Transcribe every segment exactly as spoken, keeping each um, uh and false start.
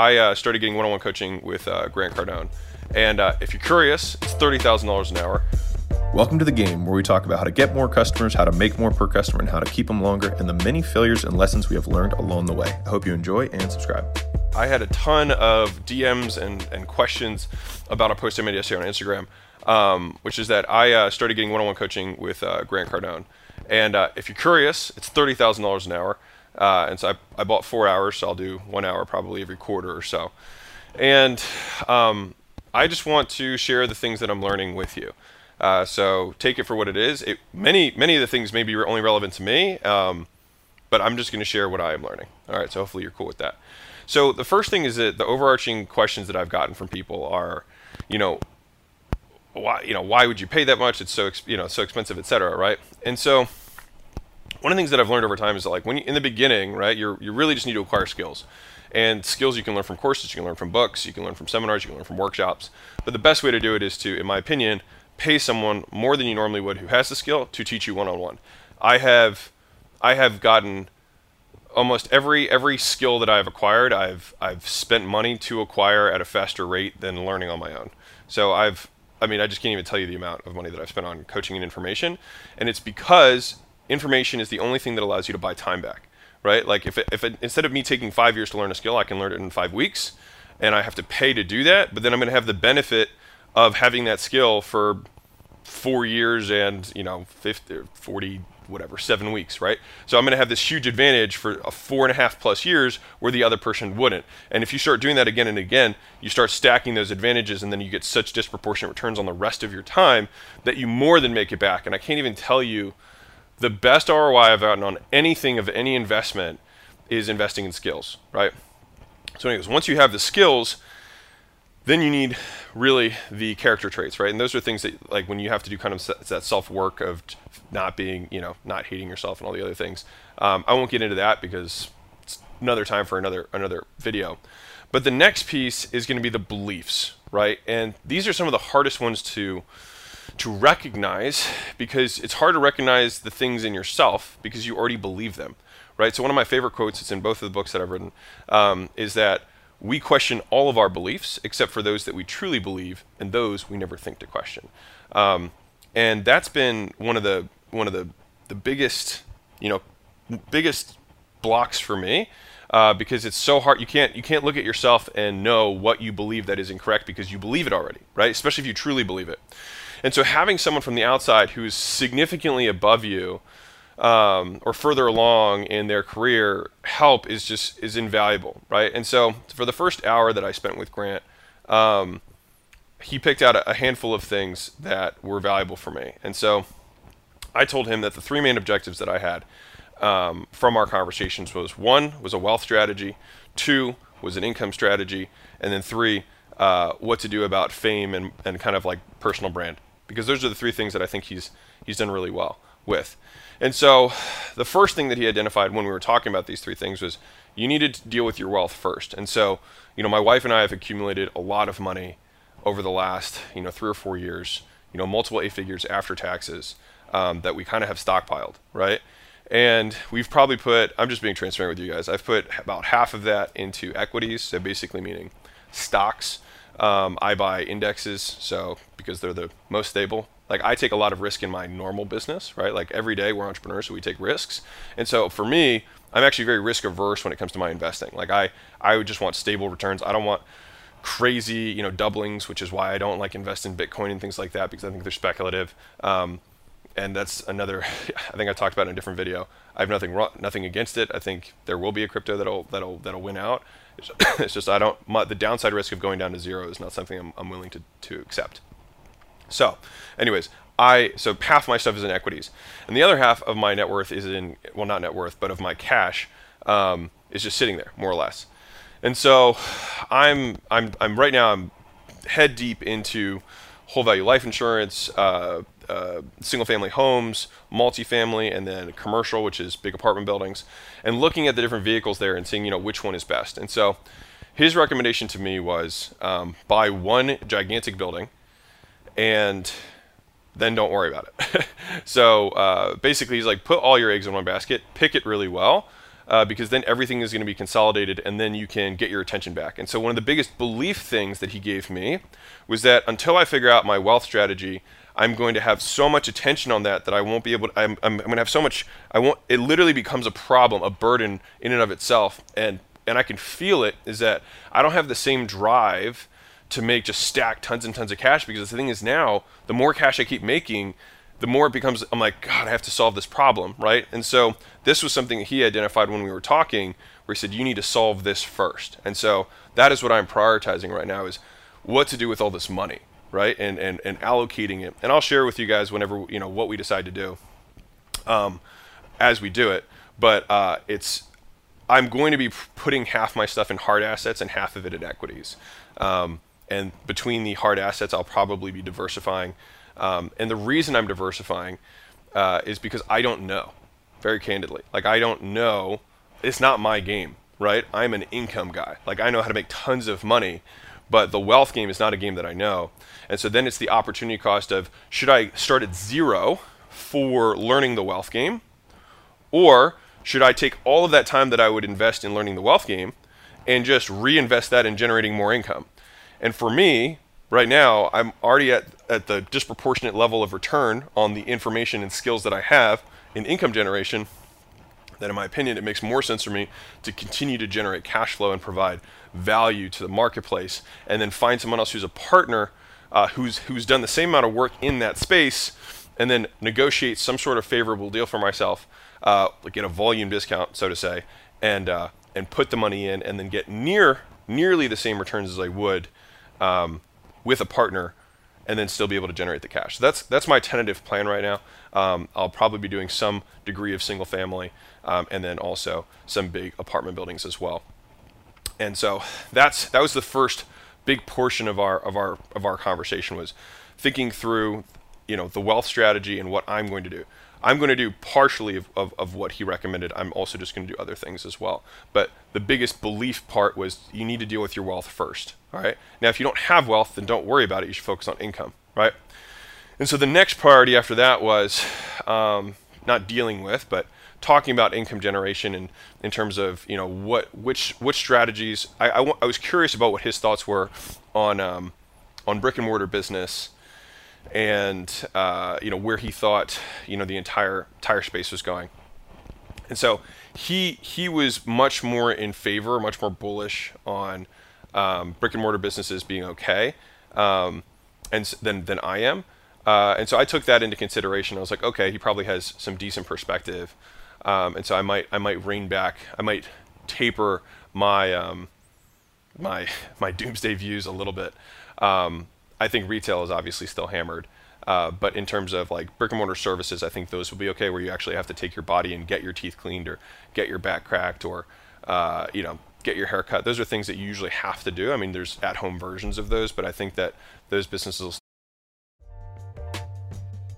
I uh, started getting one-on-one coaching with uh, Grant Cardone. And uh, if you're curious, it's thirty thousand dollars an hour. Welcome to The Game, where we talk about how to get more customers, how to make more per customer, and how to keep them longer, and the many failures and lessons we have learned along the way. I hope you enjoy and subscribe. I had a ton of D Ms and, and questions about a post I made yesterday on Instagram, um, which is that I uh, started getting one-on-one coaching with uh, Grant Cardone. And uh, if you're curious, it's thirty thousand dollars an hour. Uh, and so I, I bought four hours, so I'll do one hour probably every quarter or so. And um, I just want to share the things that I'm learning with you. Uh, so take it for what it is. It, many, many of the things may be only relevant to me, um, but I'm just going to share what I am learning. All right, so hopefully you're cool with that. So the first thing is that the overarching questions that I've gotten from people are, you know, why, you know, why would you pay that much? It's so, ex- you know, so expensive, et cetera, right? And so one of the things that I've learned over time is that, like, when you, in the beginning, right, you're you really just need to acquire skills. And skills you can learn from courses, you can learn from books, you can learn from seminars, you can learn from workshops. But the best way to do it is to, in my opinion, pay someone more than you normally would who has the skill to teach you one-on-one. I have, I have gotten almost every every skill that I've acquired. I've I've spent money to acquire at a faster rate than learning on my own. So I've, I mean, I just can't even tell you the amount of money that I've spent on coaching and information. And it's because information is the only thing that allows you to buy time back, right? Like if it, if it, instead of me taking five years to learn a skill, I can learn it in five weeks, and I have to pay to do that. But then I'm going to have the benefit of having that skill for four years and, you know, fifty, forty, whatever, seven weeks, right? So I'm going to have this huge advantage for a four and a half plus years where the other person wouldn't. And if you start doing that again and again, you start stacking those advantages, and then you get such disproportionate returns on the rest of your time that you more than make it back. And I can't even tell you, the best R O I I've gotten on anything of any investment is investing in skills, right? So anyways, once you have the skills, then you need really the character traits, right? And those are things that, like, when you have to do kind of that self-work of not being, you know, not hating yourself and all the other things. Um, I won't get into that because it's another time for another another video. But the next piece is going to be the beliefs, right? And these are some of the hardest ones to to recognize, because it's hard to recognize the things in yourself because you already believe them, right? So one of my favorite quotes, it's in both of the books that I've written, um, is that we question all of our beliefs except for those that we truly believe and those we never think to question. Um, and that's been one of the one of the, the biggest, you know, biggest blocks for me, uh, because it's so hard. You can't you can't look at yourself and know what you believe that is incorrect because you believe it already, right? Especially if you truly believe it. And so having someone from the outside who is significantly above you Um, or further along in their career, help is just is invaluable, right? And so for the first hour that I spent with Grant, um, he picked out a handful of things that were valuable for me. And so I told him that the three main objectives that I had um, from our conversations was, one was a wealth strategy, two was an income strategy, and then three, uh, what to do about fame and, and kind of like personal brand, because those are the three things that I think he's he's done really well with. And so the first thing that he identified when we were talking about these three things was you needed to deal with your wealth first. And so, you know, my wife and I have accumulated a lot of money over the last, you know, three or four years, you know, multiple eight figures after taxes um, that we kind of have stockpiled, right? And we've probably put, I'm just being transparent with you guys, I've put about half of that into equities, so basically meaning stocks. Um, I buy indexes, so because they're the most stable. Like, I take a lot of risk in my normal business, right? Like, every day we're entrepreneurs, so we take risks. And so for me, I'm actually very risk averse when it comes to my investing. Like, I, I would just want stable returns. I don't want crazy, you know, doublings, which is why I don't like invest in Bitcoin and things like that, because I think they're speculative. Um, and that's another, I think I talked about in a different video. I have nothing wrong, nothing against it. I think there will be a crypto that'll that'll that'll win out. It's just I don't, my, the downside risk of going down to zero is not something I'm, I'm willing to, to accept. So anyways, I so half my stuff is in equities, and the other half of my net worth is in, well, not net worth, but of my cash um, is just sitting there more or less. And so I'm I'm I'm right now I'm head deep into whole value life insurance, uh, uh, single family homes, multifamily, and then commercial, which is big apartment buildings, and looking at the different vehicles there and seeing, you know, which one is best. And so his recommendation to me was um, buy one gigantic building and then don't worry about it. So uh, basically, he's like, put all your eggs in one basket, pick it really well, uh, because then everything is going to be consolidated, and then you can get your attention back. And so one of the biggest belief things that he gave me was that until I figure out my wealth strategy, I'm going to have so much attention on that that I won't be able to, I'm, I'm, I'm going to have so much, I won't, it literally becomes a problem, a burden in and of itself. And, and I can feel it, is that I don't have the same drive to make just stack tons and tons of cash, because the thing is now, the more cash I keep making, the more it becomes, I'm like, God, I have to solve this problem, right? And so this was something that he identified when we were talking, where he said, you need to solve this first. And so that is what I'm prioritizing right now, is what to do with all this money, right? And and and allocating it. And I'll share with you guys whenever, you know, what we decide to do um, as we do it. But uh, it's, I'm going to be putting half my stuff in hard assets and half of it in equities. Um, and between the hard assets, I'll probably be diversifying. Um, and the reason I'm diversifying uh, is because I don't know, very candidly. Like, I don't know. It's not my game, right? I'm an income guy. Like, I know how to make tons of money, but the wealth game is not a game that I know. And so then it's the opportunity cost of, should I start at zero for learning the wealth game? Or should I take all of that time that I would invest in learning the wealth game and just reinvest that in generating more income? And for me, right now, I'm already at, at the disproportionate level of return on the information and skills that I have in income generation, that in my opinion, it makes more sense for me to continue to generate cash flow and provide value to the marketplace, and then find someone else who's a partner uh, who's, who's done the same amount of work in that space, and then negotiate some sort of favorable deal for myself, uh, like get a volume discount, so to say, and, uh, and put the money in, and then get near nearly the same returns as I would um, with a partner, and then still be able to generate the cash. So that's that's my tentative plan right now. Um, I'll probably be doing some degree of single family, um, and then also some big apartment buildings as well. And so that's that was the first big portion of our of our of our conversation, was thinking through, you know, the wealth strategy and what I'm going to do. I'm going to do partially of, of, of what he recommended. I'm also just going to do other things as well. But the biggest belief part was, you need to deal with your wealth first. All right. Now, if you don't have wealth, then don't worry about it. You should focus on income, right? And so the next priority after that was um, not dealing with, but talking about income generation, and in terms of, you know, what which which strategies. I, I, I was curious about what his thoughts were on um, on brick and mortar business. And uh, you know, where he thought, you know, the entire entire space was going. And so he he was much more in favor, much more bullish on um, brick and mortar businesses being okay, um, and than than I am. Uh, and so I took that into consideration. I was like, okay, he probably has some decent perspective, um, and so I might I might rein back, I might taper my um, my my doomsday views a little bit. Um, I think retail is obviously still hammered, uh, but in terms of like brick and mortar services, I think those will be okay, where you actually have to take your body and get your teeth cleaned, or get your back cracked, or uh, you know, get your hair cut. Those are things that you usually have to do. I mean, there's at-home versions of those, but I think that those businesses will.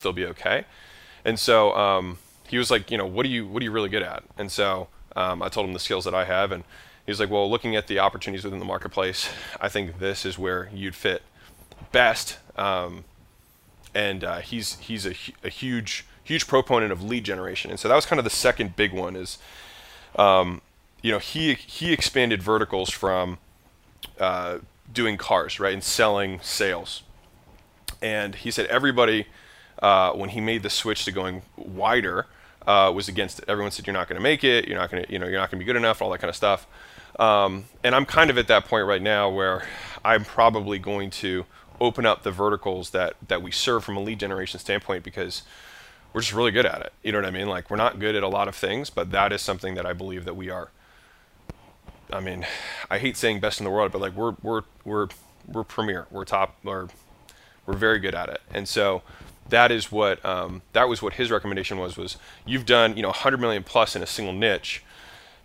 They'll be okay. And so um, he was like, you know, what are you, what are you really good at? And so um, I told him the skills that I have, and he was like, well, looking at the opportunities within the marketplace, I think this is where you'd fit best. Um, and uh, he's he's a, a huge huge proponent of lead generation, and so that was kind of the second big one. Is um, you know, he he expanded verticals from uh, doing cars, right, and selling sales, and he said everybody. Uh, when he made the switch to going wider, uh, was against it. Everyone said, you're not going to make it. You're not going to, you know, you're not going to be good enough, all that kind of stuff. Um, and I'm kind of at that point right now where I'm probably going to open up the verticals that, that we serve from a lead generation standpoint, because we're just really good at it. You know what I mean? Like, we're not good at a lot of things, but that is something that I believe that we are. I mean, I hate saying best in the world, but like we're, we're, we're, we're premier, we're top, or we're very good at it. And so that is what um, that was what his recommendation was was you've done, you know, one hundred million plus in a single niche,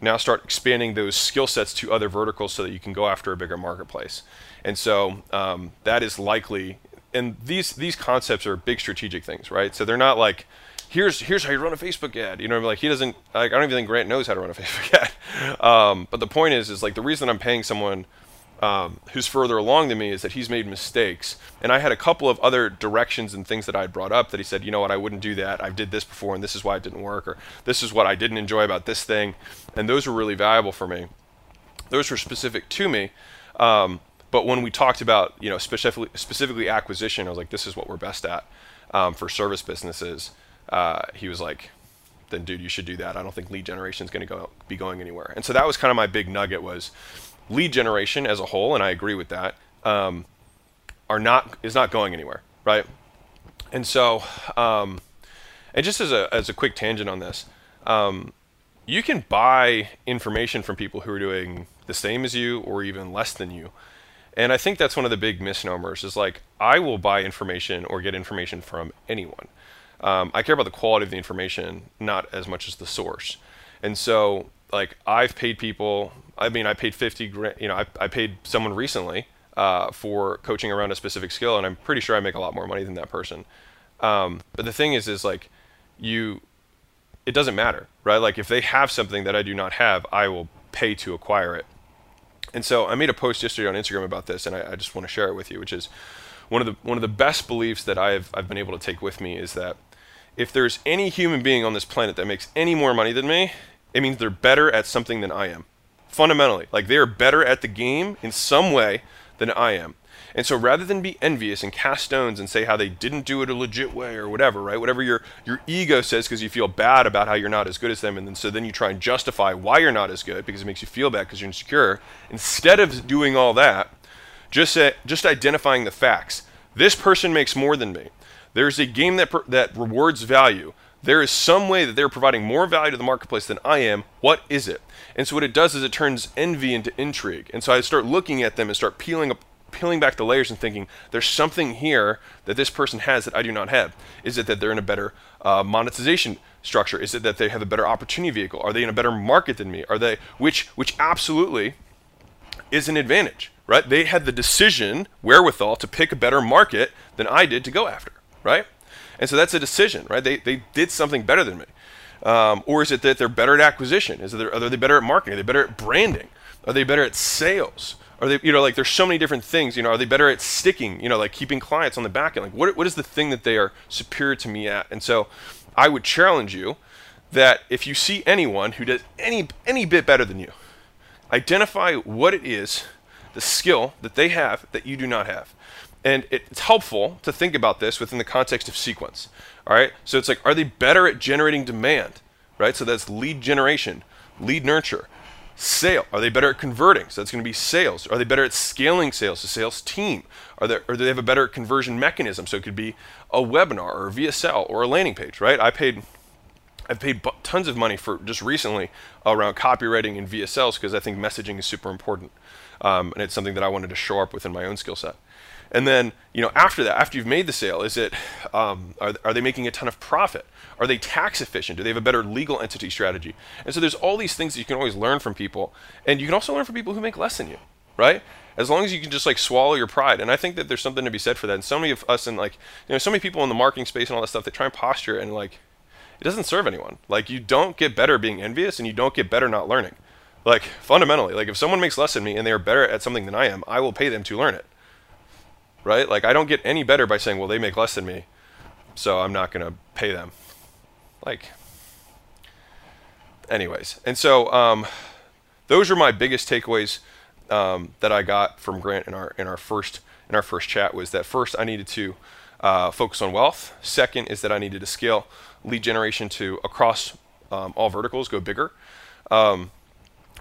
now start expanding those skill sets to other verticals so that you can go after a bigger marketplace. And so um, that is likely, and these these concepts are big strategic things, right? So they're not like, here's here's how you run a Facebook ad. You know, like he doesn't, like, I don't even think Grant knows how to run a Facebook ad. Um, but the point is, is like the reason I'm paying someone Um, who's further along than me is that he's made mistakes. And I had a couple of other directions and things that I had brought up that he said, you know what, I wouldn't do that. I did this before and this is why it didn't work, or this is what I didn't enjoy about this thing. And those were really valuable for me. Those were specific to me. Um, but when we talked about, you know, specifically, specifically acquisition, I was like, this is what we're best at um, for service businesses. Uh, he was like, then dude, you should do that. I don't think lead generation is going to go, be going anywhere. And so that was kind of my big nugget was, lead generation as a whole, and I agree with that, um, are not is not going anywhere, right? And so, um, and just as a as a quick tangent on this, um, you can buy information from people who are doing the same as you or even less than you, and I think that's one of the big misnomers. Is like I will buy information or get information from anyone. Um, I care about the quality of the information, not as much as the source, and so. Like I've paid people, I mean, I paid fifty grand, you know, I, I paid someone recently uh, for coaching around a specific skill, and I'm pretty sure I make a lot more money than that person. Um, but the thing is, is like you, it doesn't matter, right? Like if they have something that I do not have, I will pay to acquire it. And so I made a post yesterday on Instagram about this, and I, I just want to share it with you, which is one of the, one of the best beliefs that I've, I've been able to take with me is that if there's any human being on this planet that makes any more money than me, it means they're better at something than I am. Fundamentally, like they are better at the game in some way than I am. And so rather than be envious and cast stones and say how they didn't do it a legit way or whatever, right? Whatever your your ego says because you feel bad about how you're not as good as them. And then so then you try and justify why you're not as good because it makes you feel bad because you're insecure. Instead of doing all that, just say, just identifying the facts. This person makes more than me. There's a game that per, that rewards value. There is some way that they're providing more value to the marketplace than I am. What is it? And so what it does is it turns envy into intrigue. And so I start looking at them and start peeling up, peeling back the layers and thinking, there's something here that this person has that I do not have. Is it that they're in a better uh, monetization structure? Is it that they have a better opportunity vehicle? Are they in a better market than me? Are they, which, which absolutely is an advantage, right? They had the decision wherewithal to pick a better market than I did to go after, right? And so that's a decision, right? They they did something better than me. Um, or is it that they're better at acquisition? Is it they're, are they better at marketing? Are they better at branding? Are they better at sales? Are they, you know, like there's so many different things, you know, are they better at sticking, you know, like keeping clients on the back end? Like what what is the thing that they are superior to me at? And so I would challenge you that if you see anyone who does any any bit better than you, identify what it is, the skill that they have that you do not have. And it's helpful to think about this within the context of sequence, all right? So it's like, are they better at generating demand, right? So that's lead generation, lead nurture, sale. Are they better at converting? So that's going to be sales. Are they better at scaling sales, the sales team? Are there, or do they have a better conversion mechanism? So it could be a webinar or a V S L or a landing page, right? I paid, I've paid tons of money for just recently around copywriting and V S Ls because I think messaging is super important. Um, and it's something that I wanted to show up within my own skill set. And then, you know, after that, after you've made the sale, is it, um, are, are they making a ton of profit? Are they tax efficient? Do they have a better legal entity strategy? And so there's all these things that you can always learn from people. And you can also learn from people who make less than you, right? As long as you can just like swallow your pride. And I think that there's something to be said for that. And so many of us and like, you know, so many people in the marketing space and all that stuff, they try and posture and like, it doesn't serve anyone. Like you don't get better being envious and you don't get better not learning. Like fundamentally, like if someone makes less than me and they are better at something than I am, I will pay them to learn it. Right? Like I don't get any better by saying, well, they make less than me, so I'm not going to pay them. Like, anyways. And so um, those are my biggest takeaways um, that I got from Grant in our in our first in our first chat was that first I needed to uh, focus on wealth. Second is that I needed to scale lead generation to across um, all verticals, go bigger. Um,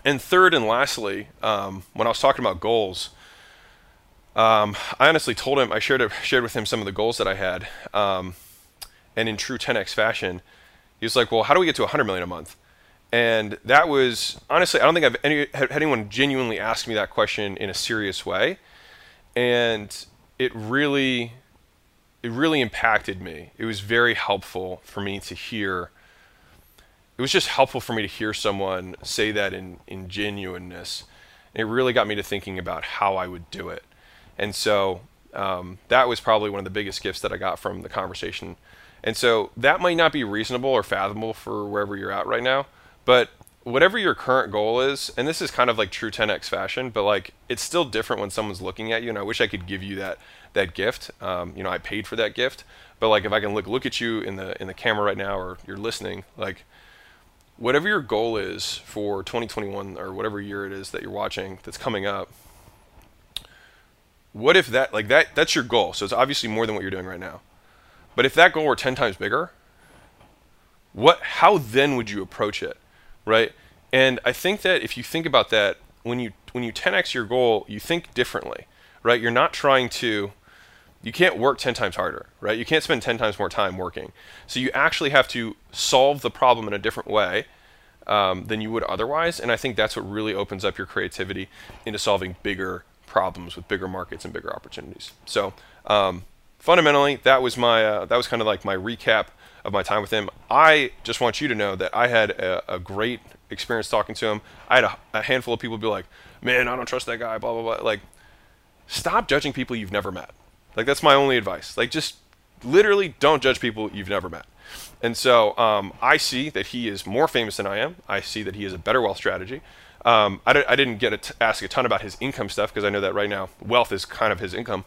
and third and lastly, um, when I was talking about goals. Um, I honestly told him, I shared shared with him some of the goals that I had, um, and in true ten X fashion, he was like, well, how do we get to one hundred million a month? And that was, honestly, I don't think I've any, had anyone genuinely asked me that question in a serious way, and it really, it really impacted me. It was very helpful for me to hear it was just helpful for me to hear someone say that in, in genuineness. And it really got me to thinking about how I would do it. And so um, that was probably one of the biggest gifts that I got from the conversation. And so that might not be reasonable or fathomable for wherever you're at right now, but whatever your current goal is, and this is kind of like true ten X fashion, but like it's still different when someone's looking at you. And I wish I could give you that that gift. Um, you know, I paid for that gift, but like if I can look look at you in the in the camera right now, or you're listening, like whatever your goal is for twenty twenty-one or whatever year it is that you're watching that's coming up, what if that like that that's your goal? So it's obviously more than what you're doing right now. But if that goal were ten times bigger, what how then would you approach it? Right? And I think that if you think about that, when you when you ten X your goal, you think differently, right? You're not trying to, you can't work ten times harder, right? You can't spend ten times more time working. So you actually have to solve the problem in a different way um, than you would otherwise. And I think that's what really opens up your creativity into solving bigger problems with bigger markets and bigger opportunities. So um, fundamentally, that was my uh, that was kind of like my recap of my time with him. I just want you to know that I had a, a great experience talking to him. I had a, a handful of people be like, man, I don't trust that guy, blah, blah, blah. Like, stop judging people you've never met. Like, that's my only advice. Like, just literally don't judge people you've never met. And so um, I see that he is more famous than I am. I see that he is a better wealth strategy. Um, I, d- I didn't get to ask a ton about his income stuff because I know that right now wealth is kind of his income.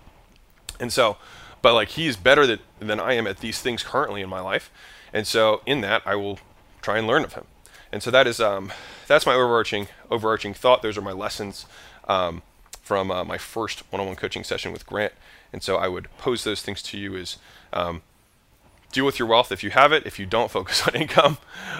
And so, but like he's better than, than I am at these things currently in my life. And so in that, I will try and learn of him. And so that is, um, that's my overarching overarching thought. Those are my lessons um, from uh, my first one-on-one coaching session with Grant. And so I would pose those things to you is um, deal with your wealth if you have it. If you don't, focus on income.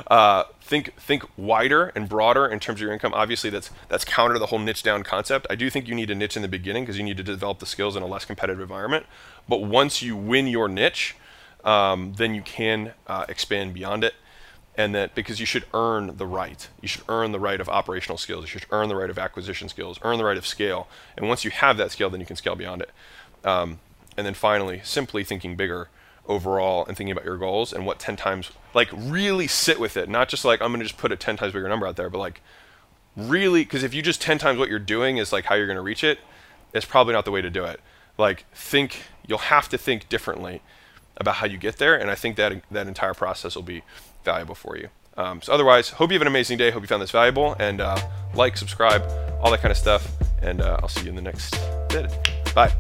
Uh, think think wider and broader in terms of your income. Obviously, that's that's counter to the whole niche down concept. I do think you need a niche in the beginning because you need to develop the skills in a less competitive environment. But once you win your niche, um, then you can uh, expand beyond it. And that because you should earn the right. You should earn the right of operational skills. You should earn the right of acquisition skills. Earn the right of scale. And once you have that skill, then you can scale beyond it. Um, and then finally, simply thinking bigger overall and thinking about your goals and what ten times, like really sit with it. Not just like, I'm going to just put a ten times bigger number out there, but like really, because if you just ten times what you're doing is like how you're going to reach it, it's probably not the way to do it. Like think, you'll have to think differently about how you get there. And I think that that entire process will be valuable for you. Um, so otherwise, hope you have an amazing day. Hope you found this valuable, and uh, like, subscribe, all that kind of stuff. And uh, I'll see you in the next bit. Bye.